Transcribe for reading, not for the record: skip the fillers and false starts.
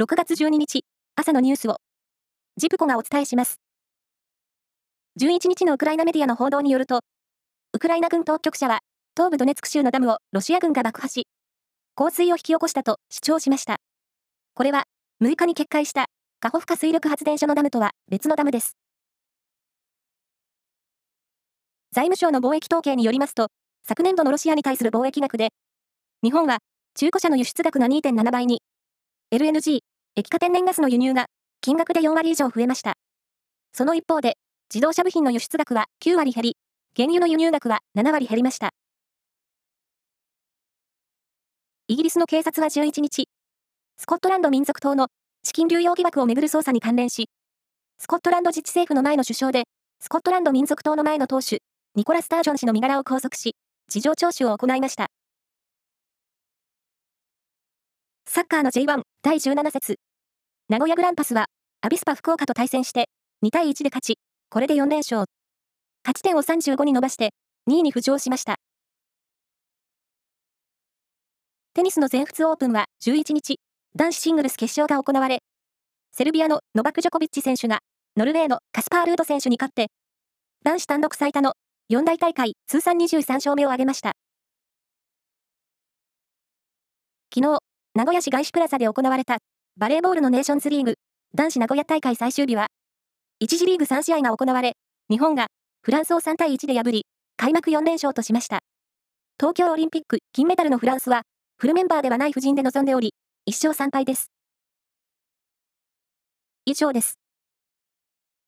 6月12日、朝のニュースを、ジプコがお伝えします。11日のウクライナメディアの報道によると、ウクライナ軍当局者は、東部ドネツク州のダムをロシア軍が爆破し、洪水を引き起こしたと主張しました。これは、6日に決壊した、カホフカ水力発電所のダムとは別のダムです。財務省の貿易統計によりますと、昨年度のロシアに対する貿易額で、日本は中古車の輸出額が 2.7 倍に、LNG、液化天然ガスの輸入が金額で4割以上増えました。その一方で、自動車部品の輸出額は9割減り、原油の輸入額は7割減りました。イギリスの警察は11日、スコットランド民族党の資金流用疑惑をめぐる捜査に関連し、スコットランド自治政府の前の首相で、スコットランド民族党の前の党首、ニコラ・スタージョン氏の身柄を拘束し、事情聴取を行いました。サッカーの J1 第17節。名古屋グランパスは、アビスパ福岡と対戦して、2対1で勝ち、これで4連勝。勝ち点を35に伸ばして、2位に浮上しました。テニスの全仏オープンは11日、男子シングルス決勝が行われ、セルビアのノバク・ジョコビッチ選手が、ノルウェーのカスパー・ルード選手に勝って、男子単独最多の4大大会通算23勝目を挙げました。昨日、名古屋市外資プラザで行われたバレーボールのネーションズリーグ男子名古屋大会最終日は、1次リーグ3試合が行われ、日本がフランスを3対1で破り、開幕4連勝としました。東京オリンピック金メダルのフランスは、フルメンバーではない布陣で臨んでおり、1勝3敗です。以上です。